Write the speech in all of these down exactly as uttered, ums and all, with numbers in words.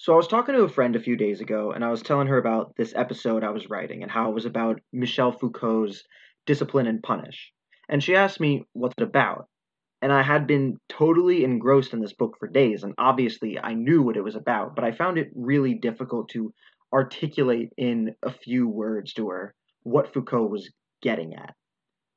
So I was talking to a friend a few days ago, and I was telling her about this episode I was writing and how it was about Michel Foucault's Discipline and Punish. And she asked me, what's it about? And I had been totally engrossed in this book for days, and obviously I knew what it was about, but I found it really difficult to articulate in a few words to her what Foucault was getting at.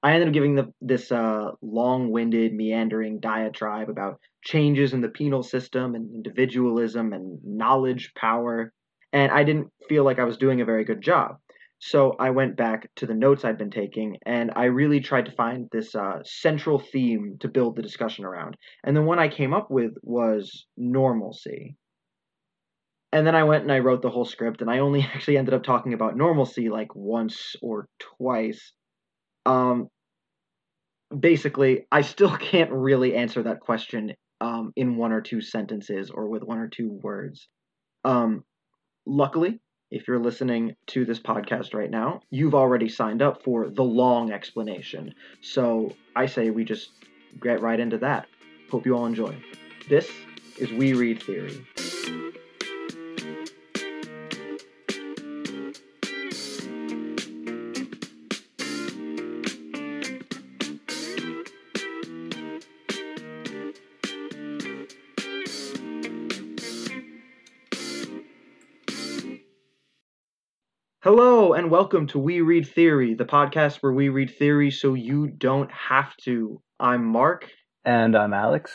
I ended up giving the, this uh, long-winded, meandering diatribe about changes in the penal system and individualism and knowledge power, and I didn't feel like I was doing a very good job. So I went back to the notes I'd been taking, and I really tried to find this uh, central theme to build the discussion around. And the one I came up with was normalcy. And then I went and I wrote the whole script, and I only actually ended up talking about normalcy like once or twice. Um, basically, I still can't really answer that question um, in one or two sentences or with one or two words. Um, luckily, if you're listening to this podcast right now, you've already signed up for the long explanation. So I say we just get right into that. Hope you all enjoy. This is We Read Theory. Hello and welcome to We Read Theory, the podcast where we read theory so you don't have to. I'm Mark. And I'm Alex.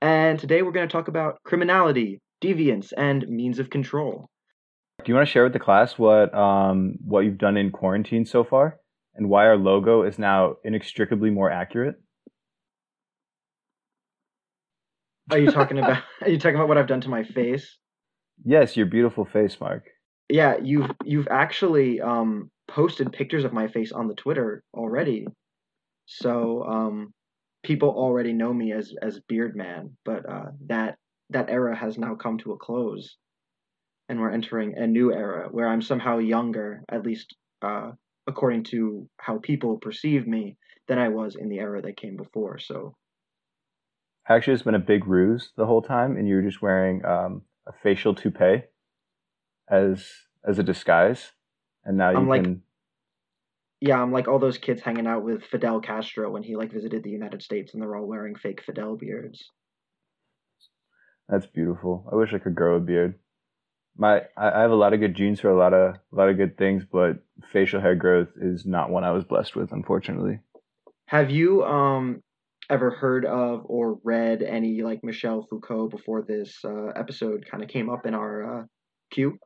And today we're going to talk about criminality, deviance, and means of control. Do you want to share with the class what um, what you've done in quarantine so far and why our logo is now inextricably more accurate? Are you talking about Are you talking about what I've done to my face? Yes, your beautiful face, Mark. Yeah, you've you've actually um, posted pictures of my face on the Twitter already, so um, people already know me as as Beard Man. But uh, that that era has now come to a close, and we're entering a new era where I'm somehow younger, at least uh, according to how people perceive me, than I was in the era that came before. So, actually, it's been a big ruse the whole time, and you were just wearing um, a facial toupee as as a disguise, and now you I'm like, can yeah I'm like all those kids hanging out with Fidel Castro when he like visited the United States, and they're all wearing fake Fidel beards. That's beautiful. I wish I could grow a beard. My I, I have a lot of good genes for a lot of a lot of good things, but facial hair growth is not one I was blessed with, unfortunately. Have you um ever heard of or read any like Michel Foucault before this uh, episode kind of came up in our uh, queue?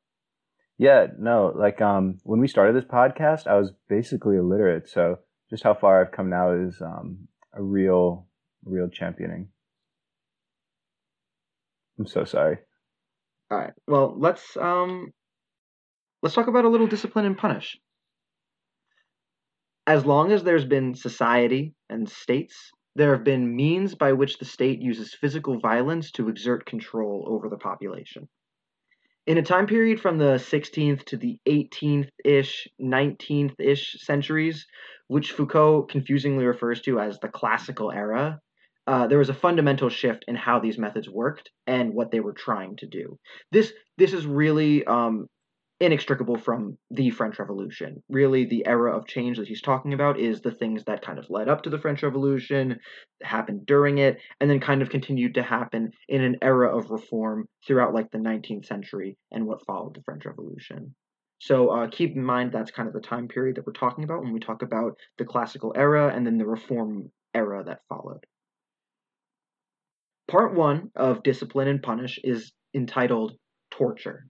Yeah, no, like um, when we started this podcast, I was basically illiterate. So just how far I've come now is um, a real, real championing. I'm so sorry. All right. Well, let's um, let's talk about a little Discipline and Punish. As long as there's been society and states, there have been means by which the state uses physical violence to exert control over the population. In a time period from the sixteenth to the eighteenth-ish, nineteenth-ish centuries, which Foucault confusingly refers to as the classical era, uh, there was a fundamental shift in how these methods worked and what they were trying to do. This this is really um, inextricable from the French Revolution. Really, the era of change that he's talking about is the things that kind of led up to the French Revolution, happened during it, and then kind of continued to happen in an era of reform throughout like the nineteenth century and what followed the French Revolution. So uh, keep in mind that's kind of the time period that we're talking about when we talk about the classical era and then the reform era that followed. Part one of Discipline and Punish is entitled Torture.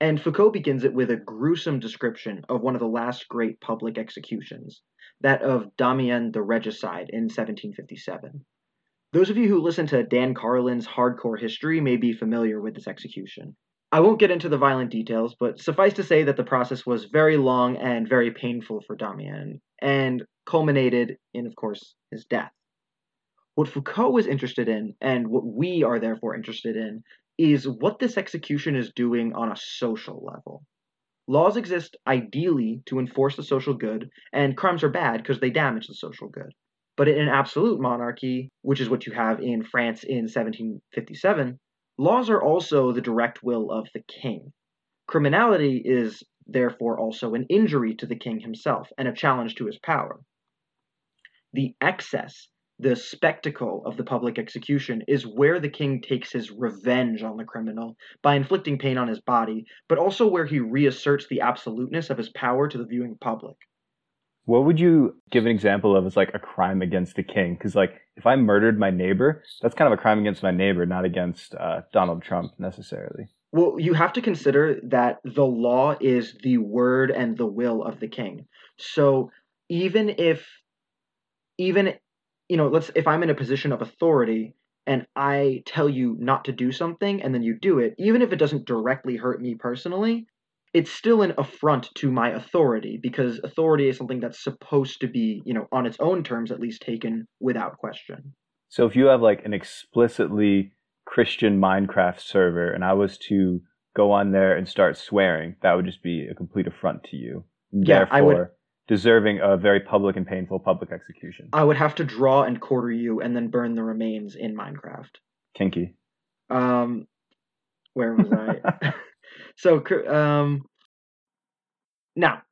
And Foucault begins it with a gruesome description of one of the last great public executions, that of Damien the Regicide in seventeen fifty-seven. Those of you who listen to Dan Carlin's Hardcore History may be familiar with this execution. I won't get into the violent details, but suffice to say that the process was very long and very painful for Damien, and culminated in, of course, his death. What Foucault is interested in, and what we are therefore interested in, is what this execution is doing on a social level. Laws exist ideally to enforce the social good, and crimes are bad because they damage the social good. But in an absolute monarchy, which is what you have in France in seventeen fifty-seven, Laws are also the direct will of the king. Criminality is therefore also an injury to the king himself and a challenge to his power. The excess, the spectacle of the public execution is where the king takes his revenge on the criminal by inflicting pain on his body, but also where he reasserts the absoluteness of his power to the viewing public. What would you give an example of as like a crime against the king? Because like if I murdered my neighbor, that's kind of a crime against my neighbor, not against uh, Donald Trump necessarily. Well, you have to consider that the law is the word and the will of the king. So even if, even, you know, let's, if I'm in a position of authority and I tell you not to do something and then you do it, even if it doesn't directly hurt me personally, it's still an affront to my authority, because authority is something that's supposed to be, you know, on its own terms, at least taken without question. So if you have like an explicitly Christian Minecraft server and I was to go on there and start swearing, that would just be a complete affront to you. Yeah, therefore, I would, deserving a very public and painful public execution. I would have to draw and quarter you and then burn the remains in Minecraft. Kinky. Um, where was I? So, um, now,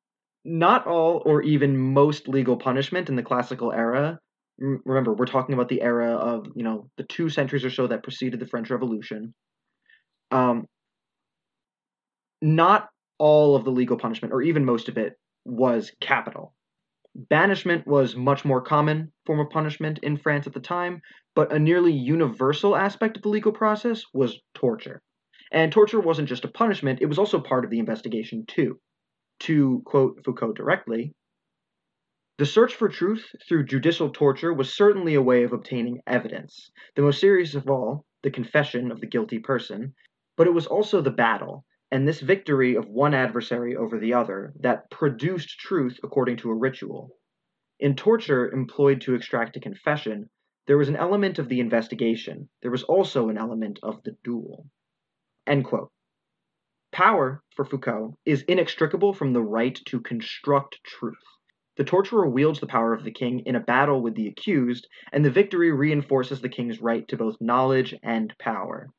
not all or even most legal punishment in the classical era, remember, we're talking about the era of, you know, the two centuries or so that preceded the French Revolution. Um, not all of the legal punishment, or even most of it, was capital. Banishment was much more common form of punishment in France at the time, but a nearly universal aspect of the legal process was torture. And torture wasn't just a punishment, it was also part of the investigation too. To quote Foucault directly, "The search for truth through judicial torture was certainly a way of obtaining evidence, the most serious of all, the confession of the guilty person, but it was also the battle, and this victory of one adversary over the other, that produced truth according to a ritual. In torture employed to extract a confession, there was an element of the investigation, there was also an element of the duel." End quote. Power, for Foucault, is inextricable from the right to construct truth. The torturer wields the power of the king in a battle with the accused, and the victory reinforces the king's right to both knowledge and power.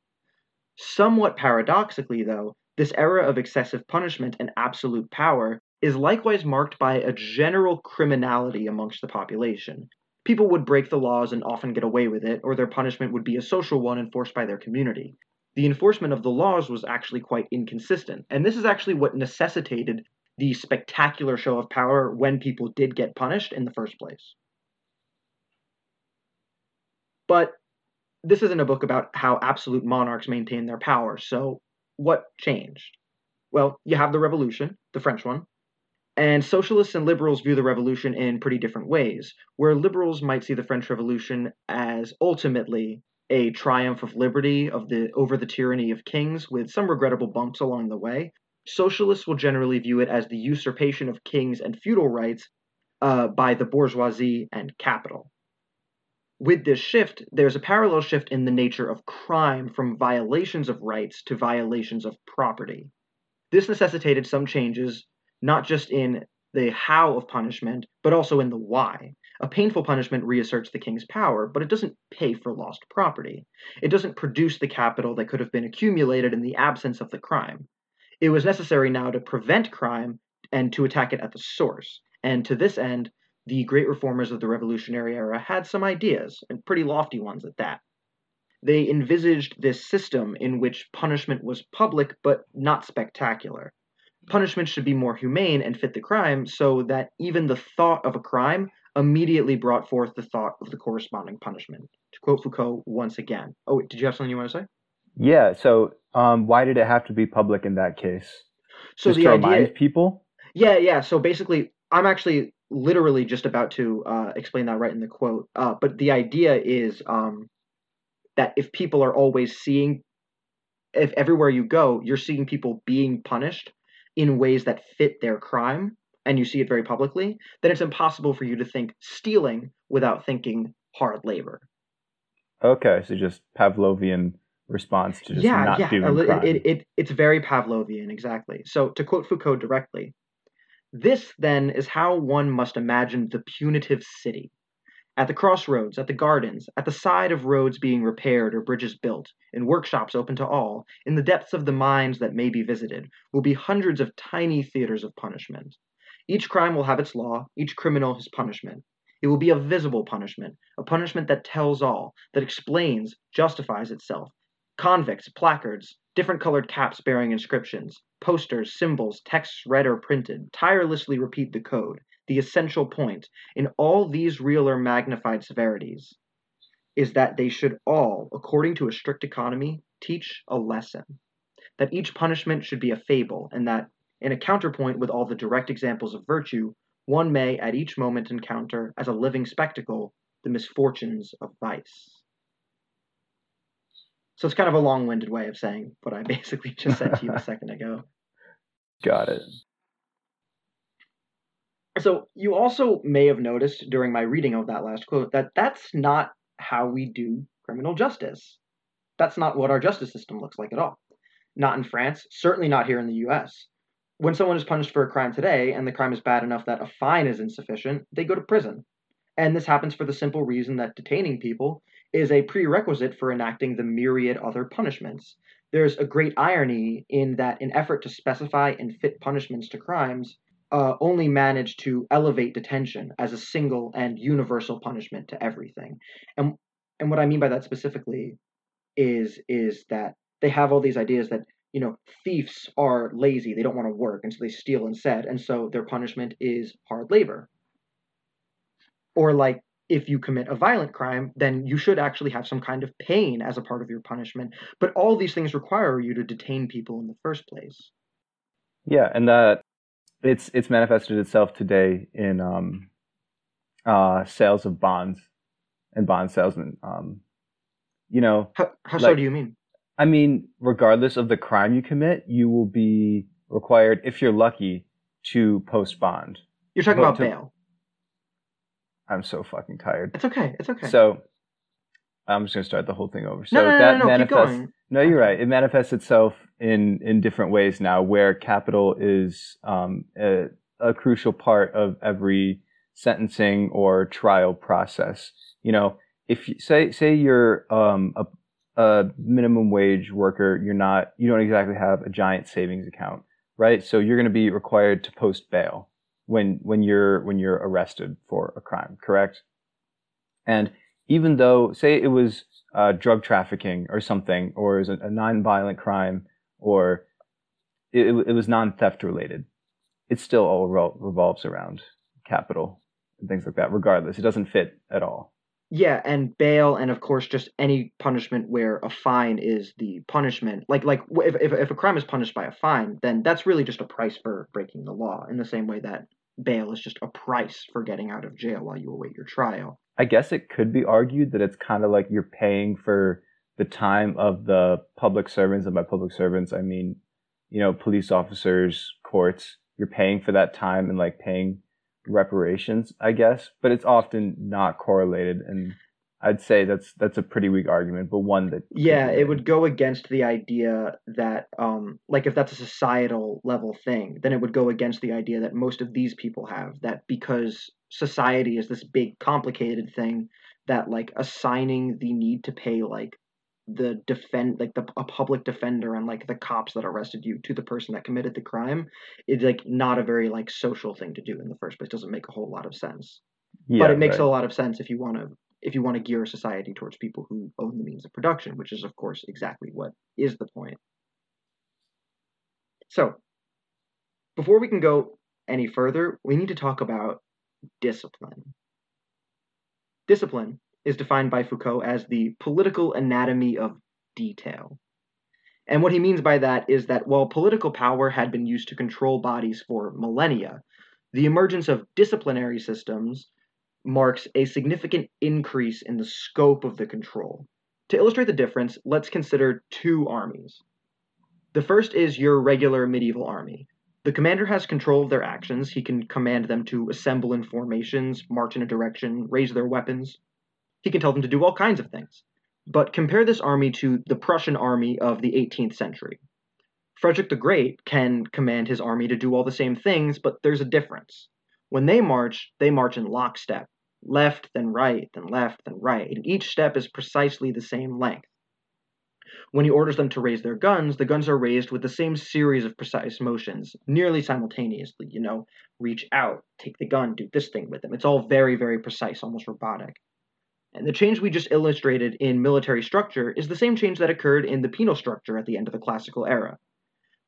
Somewhat paradoxically, though, this era of excessive punishment and absolute power is likewise marked by a general criminality amongst the population. People would break the laws and often get away with it, or their punishment would be a social one enforced by their community. The enforcement of the laws was actually quite inconsistent, and this is actually what necessitated the spectacular show of power when people did get punished in the first place. But this isn't a book about how absolute monarchs maintain their power, so what changed? Well, you have the revolution, the French one, and socialists and liberals view the revolution in pretty different ways, where liberals might see the French Revolution as ultimately a triumph of liberty of the over the tyranny of kings, with some regrettable bumps along the way. Socialists will generally view it as the usurpation of kings and feudal rights uh, by the bourgeoisie and capital. With this shift, there's a parallel shift in the nature of crime from violations of rights to violations of property. This necessitated some changes, not just in the how of punishment, but also in the why. A painful punishment reasserts the king's power, but it doesn't pay for lost property. It doesn't produce the capital that could have been accumulated in the absence of the crime. It was necessary now to prevent crime and to attack it at the source. And to this end, the great reformers of the revolutionary era had some ideas, and pretty lofty ones at that. They envisaged this system in which punishment was public but not spectacular. Punishment should be more humane and fit the crime, so that even the thought of a crime immediately brought forth the thought of the corresponding punishment. To quote Foucault once again. Oh, wait, did you have something you want to say? Yeah, so um, why did it have to be public in that case? So just the to idea, remind people? Yeah, yeah. So basically, I'm actually literally just about to uh, explain that right in the quote. Uh, but the idea is um, that if people are always seeing, if everywhere you go, you're seeing people being punished in ways that fit their crime, and you see it very publicly, then it's impossible for you to think stealing without thinking hard labor. Okay, so just Pavlovian response to just yeah, not yeah. doing it, crime. It, it, it's very Pavlovian, exactly. So to quote Foucault directly, "This, then, is how one must imagine the punitive city. at the crossroads, at the gardens, at the side of roads being repaired or bridges built, in workshops open to all, in the depths of the mines that may be visited, will be hundreds of tiny theaters of punishment. Each crime will have its law, each criminal his punishment. It will be a visible punishment, a punishment that tells all, that explains, justifies itself. Convicts, placards, different colored caps bearing inscriptions, posters, symbols, texts read or printed, tirelessly repeat the code, the essential point, in all these real or magnified severities, is that they should all, according to a strict economy, teach a lesson. That each punishment should be a fable, and that, in a counterpoint with all the direct examples of virtue, one may at each moment encounter, as a living spectacle, the misfortunes of vice. So it's kind of a long-winded way of saying what I basically just said to you a second ago. Got it. So you also may have noticed during my reading of that last quote that that's not how we do criminal justice. That's not what our justice system looks like at all. Not in France, certainly not here in the U S. When someone is punished for a crime today and the crime is bad enough that a fine is insufficient, they go to prison. And this happens for the simple reason that detaining people is a prerequisite for enacting the myriad other punishments. There's a great irony in that an effort to specify and fit punishments to crimes uh, only managed to elevate detention as a single and universal punishment to everything. And and what I mean by that specifically is, is that they have all these ideas that, you know, thieves are lazy, they don't want to work, and so they steal instead, and so their punishment is hard labor. Or like, if you commit a violent crime, then you should actually have some kind of pain as a part of your punishment. But all these things require you to detain people in the first place. Yeah, and that it's it's manifested itself today in um, uh, sales of bonds and bond salesmen. Um, you know, how, how like, so do you mean? I mean, regardless of the crime you commit, you will be required, if you're lucky, to post bond. You're talking about to, bail. I'm so fucking tired. It's okay. It's okay. So I'm just going to start the whole thing over. So no, no, no, that no, no, manifests. Keep going. No, you're right. It manifests itself in, in different ways now, where capital is um, a, a crucial part of every sentencing or trial process. You know, if you, say say you're um, a, a minimum wage worker, you're not you don't exactly have a giant savings account, right? So you're going to be required to post bail when when you're when you're arrested for a crime, correct? And even though, say it was uh, drug trafficking or something, or is a, a non-violent crime, or it, it was non-theft related, it still all revol- revolves around capital and things like that, regardless. It doesn't fit at all. Yeah, and bail, and of course, just any punishment where a fine is the punishment. Like, like if, if if a crime is punished by a fine, then that's really just a price for breaking the law, in the same way that bail is just a price for getting out of jail while you await your trial. I guess it could be argued that it's kind of like you're paying for the time of the public servants, and by public servants, I mean, you know, police officers, courts. You're paying for that time and like paying reparations, I guess, but it's often not correlated, and I'd say that's that's a pretty weak argument, but one that yeah it would go against the idea that um like if that's a societal level thing, then it would go against the idea that most of these people have, that because society is this big complicated thing, that like assigning the need to pay like the defend like the a public defender and like the cops that arrested you to the person that committed the crime is like not a very like social thing to do in the first place. It doesn't make a whole lot of sense. Yeah, but it makes right. a lot of sense if you want to if you want to gear society towards people who own the means of production, which is of course exactly what is the point. So before we can go any further, we need to talk about discipline. Discipline is defined by Foucault as the political anatomy of detail. And what he means by that is that while political power had been used to control bodies for millennia, the emergence of disciplinary systems marks a significant increase in the scope of the control. To illustrate the difference, let's consider two armies. The first is your regular medieval army. The commander has control of their actions. He can command them to assemble in formations, march in a direction, raise their weapons. He can tell them to do all kinds of things. But compare this army to the Prussian army of the eighteenth century. Frederick the Great can command his army to do all the same things, but there's a difference. When they march, they march in lockstep. left, then right, then left, then right, and each step is precisely the same length. When he orders them to raise their guns, the guns are raised with the same series of precise motions, nearly simultaneously, you know, reach out, take the gun, do this thing with them. It's all very, very precise, almost robotic. And the change we just illustrated in military structure is the same change that occurred in the penal structure at the end of the classical era.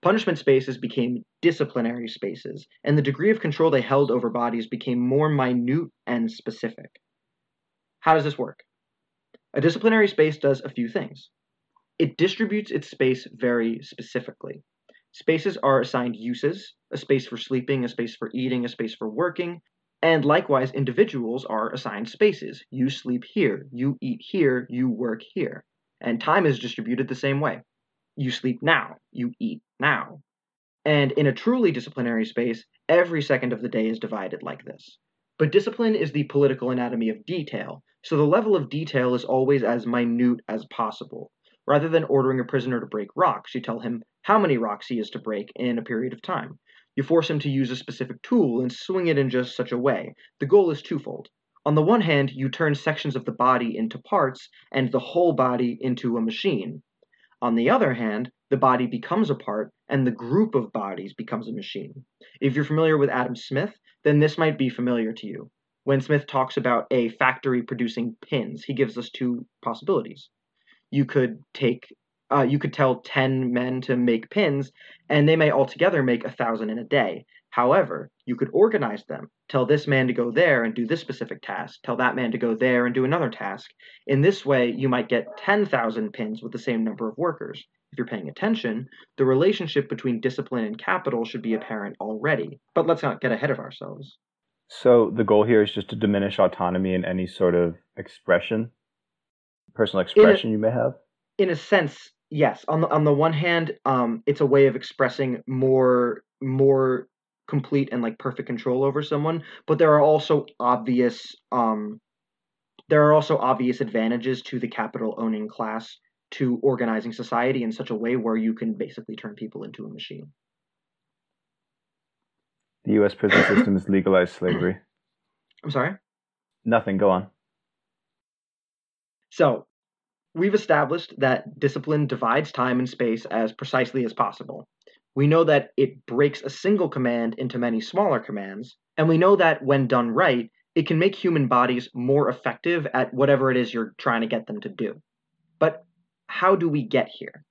Punishment spaces became disciplinary spaces, and the degree of control they held over bodies became more minute and specific. How does this work? A disciplinary space does a few things. It distributes its space very specifically. Spaces are assigned uses, a space for sleeping, a space for eating, a space for working, and likewise individuals are assigned spaces. You sleep here, you eat here, you work here. And time is distributed the same way. You sleep now, you eat now. And in a truly disciplinary space, every second of the day is divided like this. But discipline is the political anatomy of detail, so the level of detail is always as minute as possible. Rather than ordering a prisoner to break rocks, you tell him how many rocks he is to break in a period of time. You force him to use a specific tool and swing it in just such a way. The goal is twofold. On the one hand, you turn sections of the body into parts and the whole body into a machine. On the other hand, the body becomes a part and the group of bodies becomes a machine. If you're familiar with Adam Smith, then this might be familiar to you. When Smith talks about a factory producing pins, he gives us two possibilities. You could take, uh, you could tell ten men to make pins, and they may altogether make a thousand in a day. However, you could organize them, tell this man to go there and do this specific task, tell that man to go there and do another task. In this way, you might get ten thousand pins with the same number of workers. If you're paying attention, the relationship between discipline and capital should be apparent already. But let's not get ahead of ourselves. So the goal here is just to diminish autonomy in any sort of expression? Personal expression a, you may have? In a sense, yes. On the, on the one hand, um, it's a way of expressing more more complete and like perfect control over someone, but there are also obvious um, there are also obvious advantages to the capital owning class to organizing society in such a way where you can basically turn people into a machine. The U S prison system has legalized slavery. I'm sorry? Nothing, go on. So, we've established that discipline divides time and space as precisely as possible. We know that it breaks a single command into many smaller commands, and we know that when done right, it can make human bodies more effective at whatever it is you're trying to get them to do. But how do we get here?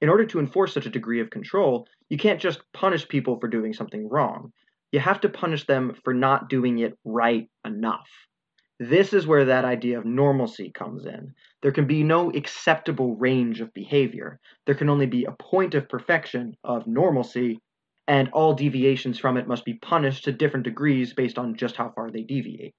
In order to enforce such a degree of control, you can't just punish people for doing something wrong. You have to punish them for not doing it right enough. This is where that idea of normalcy comes in. There can be no acceptable range of behavior. There can only be a point of perfection of normalcy, and all deviations from it must be punished to different degrees based on just how far they deviate.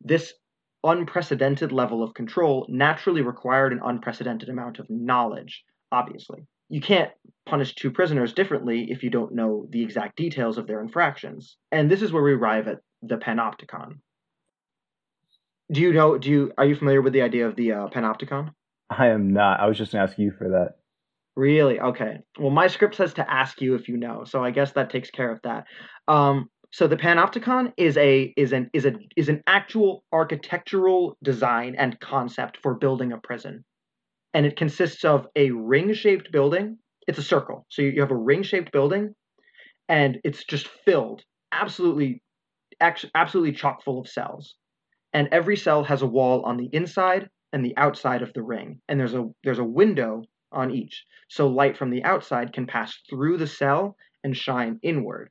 This unprecedented level of control naturally required an unprecedented amount of knowledge, obviously. You can't punish two prisoners differently if you don't know the exact details of their infractions. And this is where we arrive at the Panopticon. Do you know, do you, are you familiar with the idea of the uh, Panopticon? I am not. I was just going to ask you for that. Really? Okay. Well, my script says to ask you if you know, so I guess that takes care of that. Um, so the Panopticon is a is an is a is an actual architectural design and concept for building a prison. And it consists of a ring-shaped building. It's a circle. So you have a ring-shaped building, and it's just filled, absolutely absolutely chock full of cells. And every cell has a wall on the inside and the outside of the ring. And there's a there's a window on each. So light from the outside can pass through the cell and shine inward.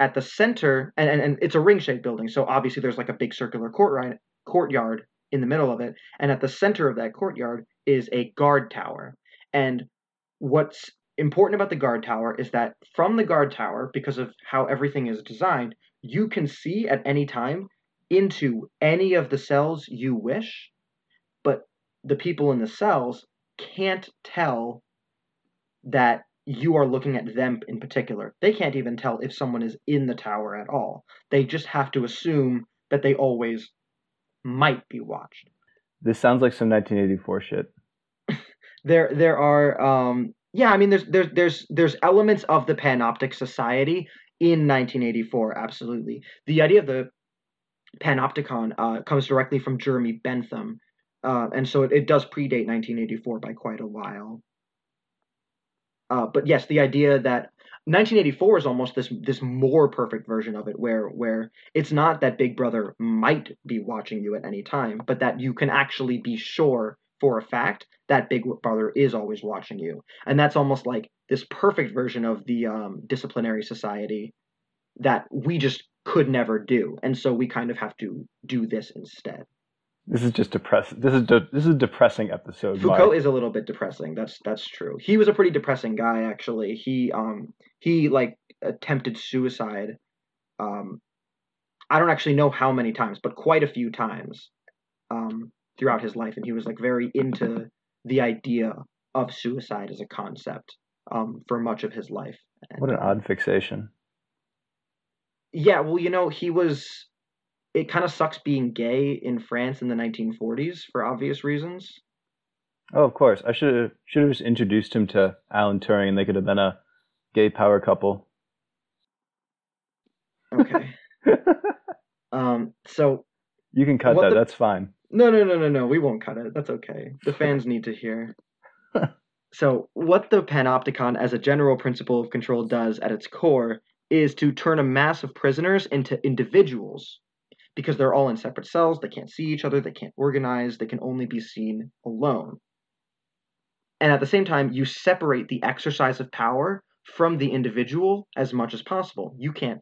At the center, and, and, and it's a ring-shaped building, so obviously there's like a big circular courtyard, courtyard in the middle of it. And at the center of that courtyard is a guard tower. And what's important about the guard tower is that from the guard tower, because of how everything is designed, you can see at any time into any of the cells you wish, but the people in the cells can't tell that you are looking at them in particular. They can't even tell if someone is in the tower at all. They just have to assume that they always might be watched. This sounds like some nineteen eighty-four shit. there there are um yeah, I mean there's there's there's there's elements of the panoptic society in nineteen eighty-four, absolutely. The idea of the Panopticon uh, comes directly from Jeremy Bentham. Uh, and so it, it does predate nineteen eighty-four by quite a while. Uh, but yes, the idea that nineteen eighty-four is almost this this more perfect version of it, where where it's not that Big Brother might be watching you at any time, but that you can actually be sure for a fact that Big Brother is always watching you. And that's almost like this perfect version of the um, disciplinary society that we just could never do. And so we kind of have to do this instead. This is just depressing. This is de- this is a depressing episode. Foucault Mike. is a little bit depressing. That's that's true. He was a pretty depressing guy, actually. He um he like attempted suicide. Um, I don't actually know how many times, but quite a few times, um, throughout his life, and he was like very into the idea of suicide as a concept, um, for much of his life. And, what an odd fixation. Yeah, well, you know, he was. It kind of sucks being gay in France in the nineteen forties for obvious reasons. Oh, of course. I should have, should have just introduced him to Alan Turing and they could have been a gay power couple. Okay. um. So. You can cut that. The... That's fine. No, no, no, no, no. We won't cut it. That's okay. The fans need to hear. So what the Panopticon as a general principle of control does at its core is to turn a mass of prisoners into individuals. Because they're all in separate cells, they can't see each other, they can't organize, they can only be seen alone. And at the same time, you separate the exercise of power from the individual as much as possible. You can't,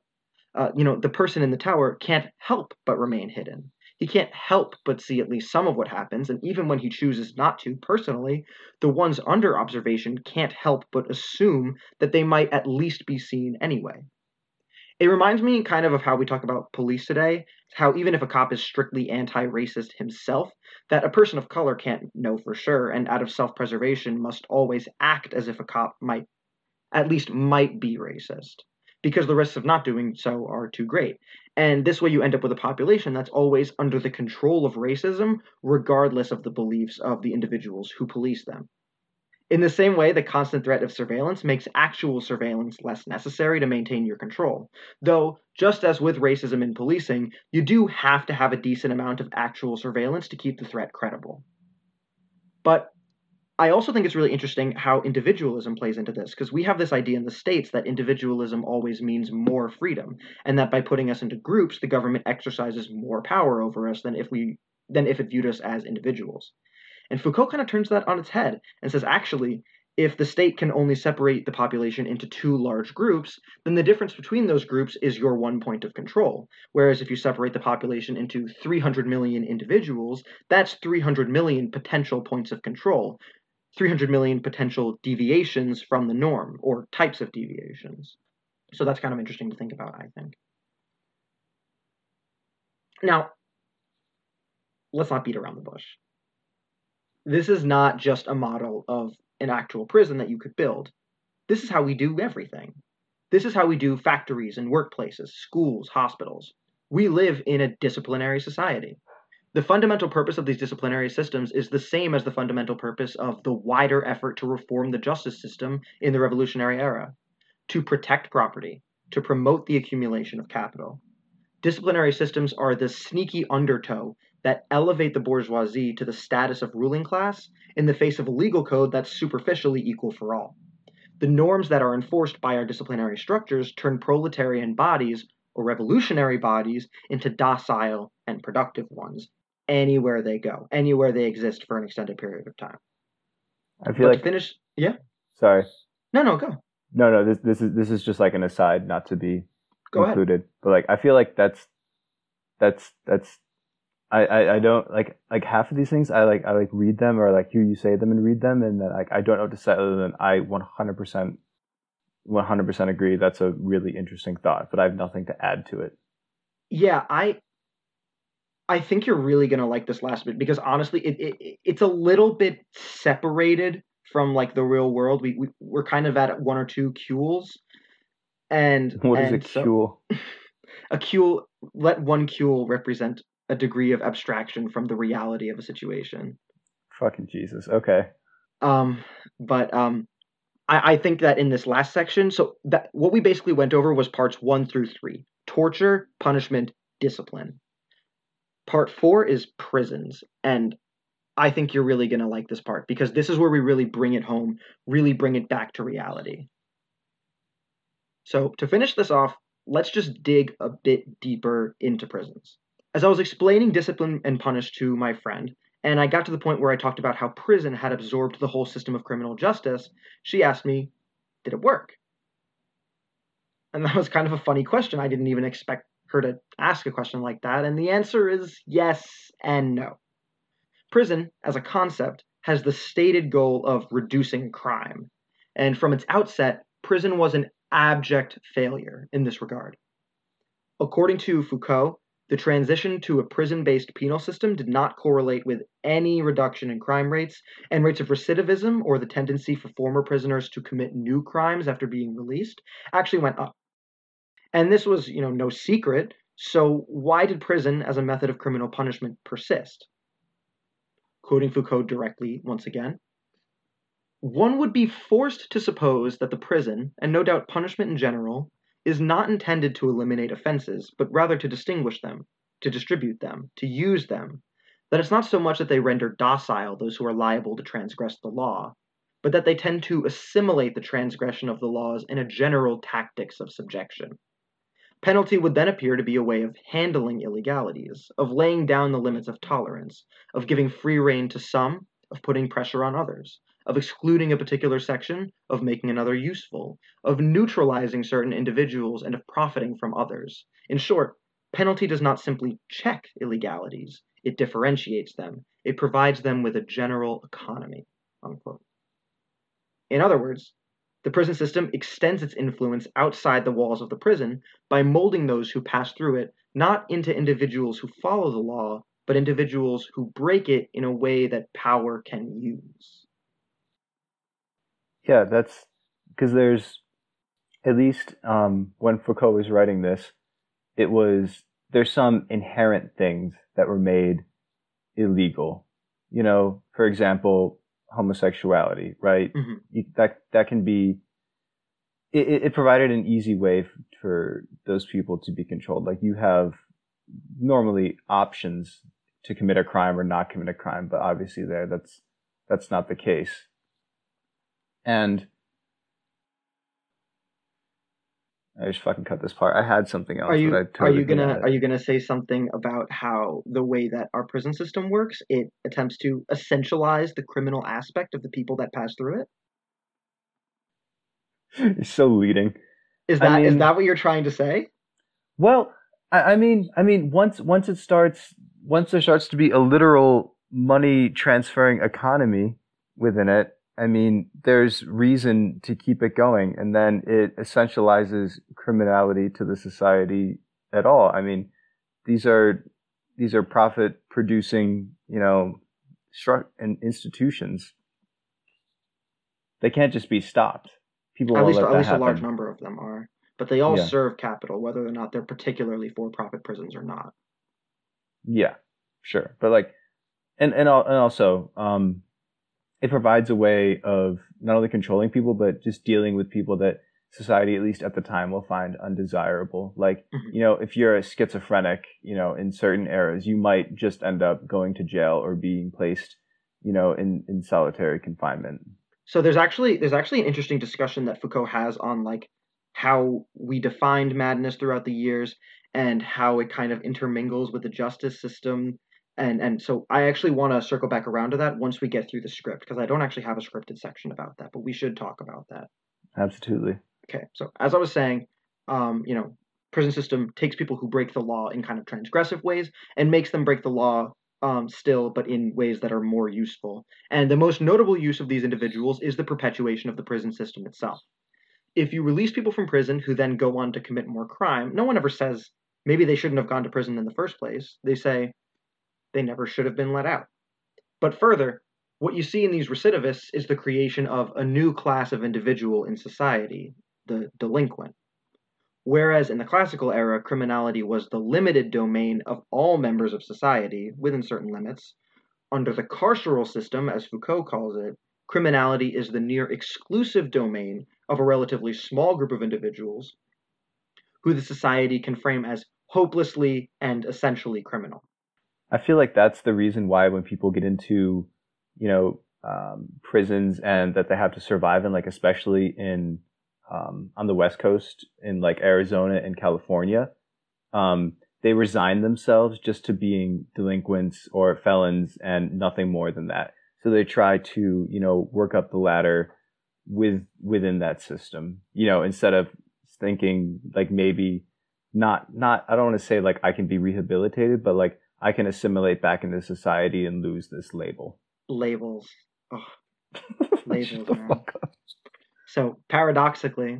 uh, you know, the person in the tower can't help but remain hidden. He can't help but see at least some of what happens, and even when he chooses not to personally, the ones under observation can't help but assume that they might at least be seen anyway. It reminds me kind of of how we talk about police today, how even if a cop is strictly anti-racist himself, that a person of color can't know for sure, and out of self-preservation must always act as if a cop might, at least might be racist, because the risks of not doing so are too great. And this way you end up with a population that's always under the control of racism, regardless of the beliefs of the individuals who police them. In the same way, the constant threat of surveillance makes actual surveillance less necessary to maintain your control. Though, just as with racism in policing, you do have to have a decent amount of actual surveillance to keep the threat credible. But I also think it's really interesting how individualism plays into this, because we have this idea in the States that individualism always means more freedom, and that by putting us into groups, the government exercises more power over us than if we than if it viewed us as individuals. And Foucault kind of turns that on its head and says, actually, if the state can only separate the population into two large groups, then the difference between those groups is your one point of control. Whereas if you separate the population into three hundred million individuals, that's three hundred million potential points of control, three hundred million potential deviations from the norm or types of deviations. So that's kind of interesting to think about, I think. Now, let's not beat around the bush. This is not just a model of an actual prison that you could build. This is how we do everything. This is how we do factories and workplaces, schools, hospitals. We live in a disciplinary society. The fundamental purpose of these disciplinary systems is the same as the fundamental purpose of the wider effort to reform the justice system in the revolutionary era, to protect property, to promote the accumulation of capital. Disciplinary systems are the sneaky undertow that elevate the bourgeoisie to the status of ruling class in the face of a legal code that's superficially equal for all. The norms that are enforced by our disciplinary structures turn proletarian bodies or revolutionary bodies into docile and productive ones anywhere they go, anywhere they exist for an extended period of time. I feel but like to finish. Yeah. Sorry. No, no, go. No, no. This, this is this is just like an aside, not to be go included, ahead. But like I feel like that's that's that's. I, I, I don't like like half of these things I like I like read them or like you you say them and read them and then like I don't know what to say other than I one hundred percent agree. That's a really interesting thought, but I have nothing to add to it. Yeah, I I think you're really gonna like this last bit because honestly it, it it's a little bit separated from like the real world. We, we we're kind of at one or two cules and what and is a cule? So, a cule, let one cule represent a degree of abstraction from the reality of a situation. Fucking Jesus. Okay. Um, but um, I, I think that in this last section, so that what we basically went over was parts one through three, torture, punishment, discipline. Part four is prisons. And I think you're really going to like this part, because this is where we really bring it home, really bring it back to reality. So to finish this off, let's just dig a bit deeper into prisons. As I was explaining Discipline and Punish to my friend, and I got to the point where I talked about how prison had absorbed the whole system of criminal justice, she asked me, did it work? And that was kind of a funny question. I didn't even expect her to ask a question like that. And the answer is yes and no. Prison, as a concept, has the stated goal of reducing crime. And from its outset, prison was an abject failure in this regard. According to Foucault, the transition to a prison-based penal system did not correlate with any reduction in crime rates, and rates of recidivism, or the tendency for former prisoners to commit new crimes after being released, actually went up. And this was, you know, no secret, so why did prison as a method of criminal punishment persist? Quoting Foucault directly once again, one would be forced to suppose that the prison, and no doubt punishment in general, is not intended to eliminate offenses, but rather to distinguish them, to distribute them, to use them, that it's not so much that they render docile those who are liable to transgress the law, but that they tend to assimilate the transgression of the laws in a general tactics of subjection. Penalty would then appear to be a way of handling illegalities, of laying down the limits of tolerance, of giving free rein to some, of putting pressure on others, of excluding a particular section, of making another useful, of neutralizing certain individuals, and of profiting from others. In short, penalty does not simply check illegalities, it differentiates them, it provides them with a general economy, unquote. In other words, the prison system extends its influence outside the walls of the prison by molding those who pass through it, not into individuals who follow the law, but individuals who break it in a way that power can use. Yeah, that's because there's, at least um, when Foucault was writing this, it was, there's some inherent things that were made illegal. You know, for example, homosexuality, right? Mm-hmm. You, that that can be, it, it provided an easy way for those people to be controlled. Like, you have normally options to commit a crime or not commit a crime, but obviously there, that's that's not the case. And I just fucking cut this part. I had something else. Are you, but I totally are you gonna are you gonna say something about how the way that our prison system works, it attempts to essentialize the criminal aspect of the people that pass through it? It's so leading. Is that I mean, is that what you're trying to say? Well, I, I mean, I mean, once once it starts, once there starts to be a literal money transferring economy within it, I mean, there's reason to keep it going, and then it essentializes criminality to the society at all. I mean, these are these are profit-producing, you know, stru- and institutions. They can't just be stopped. People won't let that happen. At least a large number of them are, but they all yeah. serve capital, whether or not they're particularly for-profit prisons or not. Yeah, sure, but like, and and and also. Um, It provides a way of not only controlling people, but just dealing with people that society, at least at the time, will find undesirable. Like, mm-hmm. you know, if you're a schizophrenic, you know, in certain eras, you might just end up going to jail or being placed, you know, in, in solitary confinement. So there's actually there's actually an interesting discussion that Foucault has on, like, how we defined madness throughout the years and how it kind of intermingles with the justice system. And and so I actually want to circle back around to that once we get through the script, because I don't actually have a scripted section about that, but we should talk about that. Absolutely. Okay. So as I was saying, um, you know, prison system takes people who break the law in kind of transgressive ways and makes them break the law um, still, but in ways that are more useful. And the most notable use of these individuals is the perpetuation of the prison system itself. If you release people from prison who then go on to commit more crime, no one ever says, maybe they shouldn't have gone to prison in the first place. They say, they never should have been let out. But further, what you see in these recidivists is the creation of a new class of individual in society, the delinquent. Whereas in the classical era, criminality was the limited domain of all members of society, within certain limits, under the carceral system, as Foucault calls it, criminality is the near exclusive domain of a relatively small group of individuals who the society can frame as hopelessly and essentially criminal. I feel like that's the reason why when people get into, you know, um, prisons and that they have to survive in, like, especially in, um, on the West Coast in like Arizona and California, um, they resign themselves just to being delinquents or felons and nothing more than that. So they try to, you know, work up the ladder with within that system, you know, instead of thinking like maybe not, not, I don't want to say like I can be rehabilitated, but like I can assimilate back into society and lose this label. Labels. Oh. Labels. Man. So paradoxically,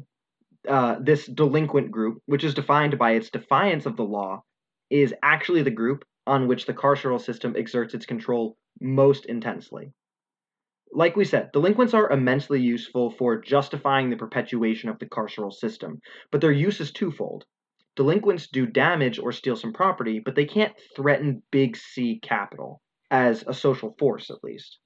uh, this delinquent group, which is defined by its defiance of the law, is actually the group on which the carceral system exerts its control most intensely. Like we said, delinquents are immensely useful for justifying the perpetuation of the carceral system, but their use is twofold. Delinquents do damage or steal some property, but they can't threaten big C capital, as a social force at least.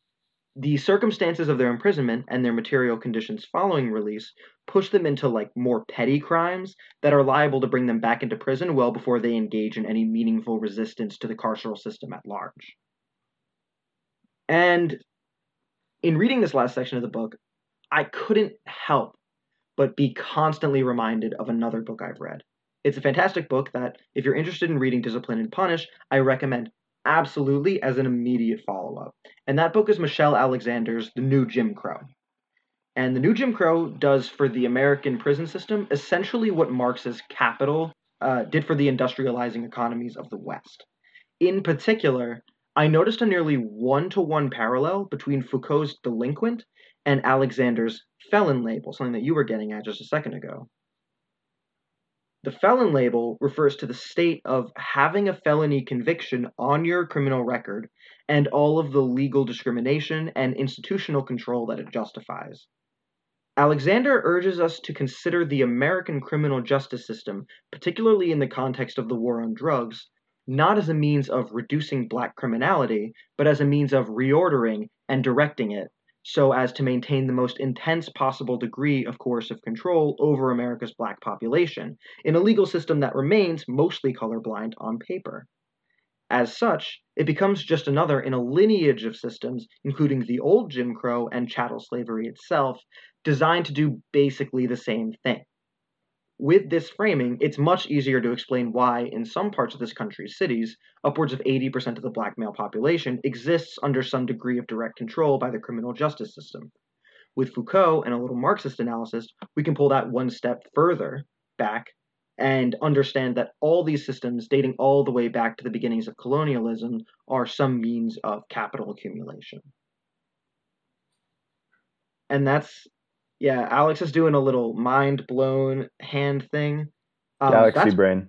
The circumstances of their imprisonment and their material conditions following release push them into like more petty crimes that are liable to bring them back into prison well before they engage in any meaningful resistance to the carceral system at large. And in reading this last section of the book, I couldn't help but be constantly reminded of another book I've read. It's a fantastic book that, if you're interested in reading Discipline and Punish, I recommend absolutely as an immediate follow-up. And that book is Michelle Alexander's The New Jim Crow. And The New Jim Crow does for the American prison system essentially what Marx's Capital uh, did for the industrializing economies of the West. In particular, I noticed a nearly one-to-one parallel between Foucault's delinquent and Alexander's felon label, something that you were getting at just a second ago. The felon label refers to the state of having a felony conviction on your criminal record and all of the legal discrimination and institutional control that it justifies. Alexander urges us to consider the American criminal justice system, particularly in the context of the war on drugs, not as a means of reducing black criminality, but as a means of reordering and directing it, so as to maintain the most intense possible degree of coercive control over America's black population, in a legal system that remains mostly colorblind on paper. As such, it becomes just another in a lineage of systems, including the old Jim Crow and chattel slavery itself, designed to do basically the same thing. With this framing, it's much easier to explain why, in some parts of this country's cities, upwards of eighty percent of the black male population exists under some degree of direct control by the criminal justice system. With Foucault and a little Marxist analysis, we can pull that one step further back and understand that all these systems, dating all the way back to the beginnings of colonialism, are some means of capital accumulation. And that's... Yeah, Alex is doing a little mind-blown hand thing. Um, Galaxy that's, brain.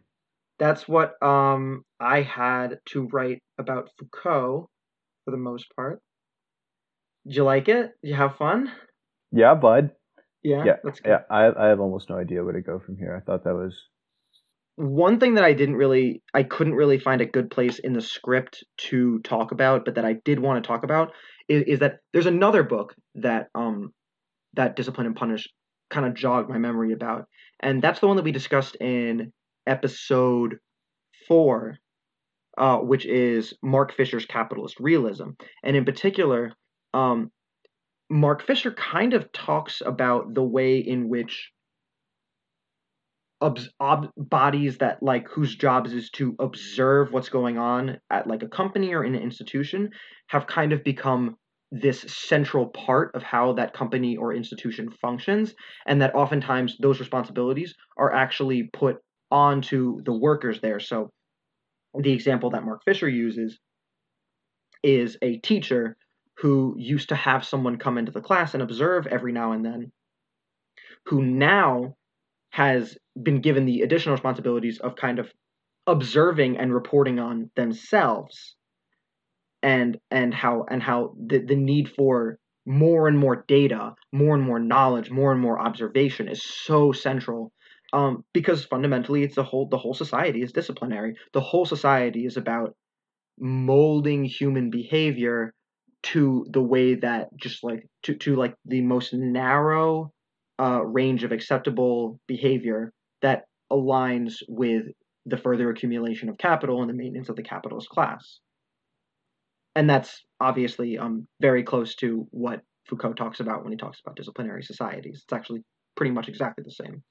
That's what um, I had to write about Foucault, for the most part. Did you like it? Did you have fun? Yeah, bud. Yeah, yeah, that's good. Yeah, I, I have almost no idea where to go from here. I thought that was... One thing that I didn't really, I couldn't really find a good place in the script to talk about, but that I did want to talk about, is, is that there's another book that... Um, that Discipline and Punish kind of jogged my memory about. And that's the one that we discussed in episode four, uh, which is Mark Fisher's Capitalist Realism. And in particular, um, Mark Fisher kind of talks about the way in which ob- ob- bodies that like whose jobs is to observe what's going on at like a company or in an institution have kind of become this central part of how that company or institution functions, and that oftentimes those responsibilities are actually put onto the workers there. So the example that Mark Fisher uses is a teacher who used to have someone come into the class and observe every now and then, who now has been given the additional responsibilities of kind of observing and reporting on themselves. And and how and how the, the need for more and more data, more and more knowledge, more and more observation is so central, um, because fundamentally it's the whole the whole society is disciplinary. The whole society is about molding human behavior to the way that just like to, to like the most narrow uh, range of acceptable behavior that aligns with the further accumulation of capital and the maintenance of the capitalist class. And that's obviously um, very close to what Foucault talks about when he talks about disciplinary societies. It's actually pretty much exactly the same.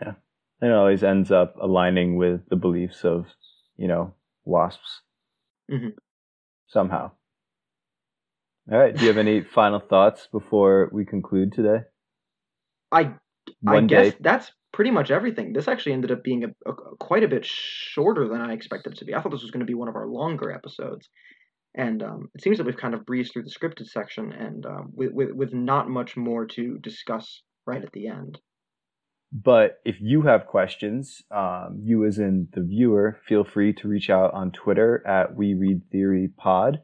Yeah. And it always ends up aligning with the beliefs of, you know, WASPs. Mm-hmm. Somehow. All right. Do you have any final thoughts before we conclude today? I I One guess day. That's pretty much everything. This actually ended up being a, a, quite a bit shorter than I expected it to be. I thought this was going to be one of our longer episodes. And um, it seems that we've kind of breezed through the scripted section and uh, with, with, with not much more to discuss right at the end. But if you have questions, um, you as in the viewer, feel free to reach out on Twitter at We Read Theory Pod.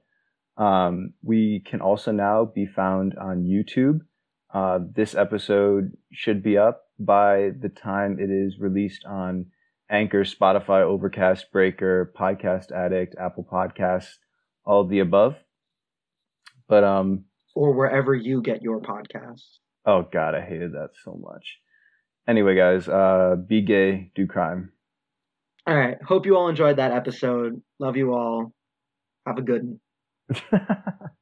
Um, we can also now be found on YouTube. Uh, this episode should be up by the time it is released on Anchor, Spotify, Overcast, Breaker, Podcast Addict, Apple Podcasts, all of the above. But um, or wherever you get your podcasts. Oh, God, I hated that so much. Anyway, guys, uh, be gay, do crime. All right. Hope you all enjoyed that episode. Love you all. Have a good one.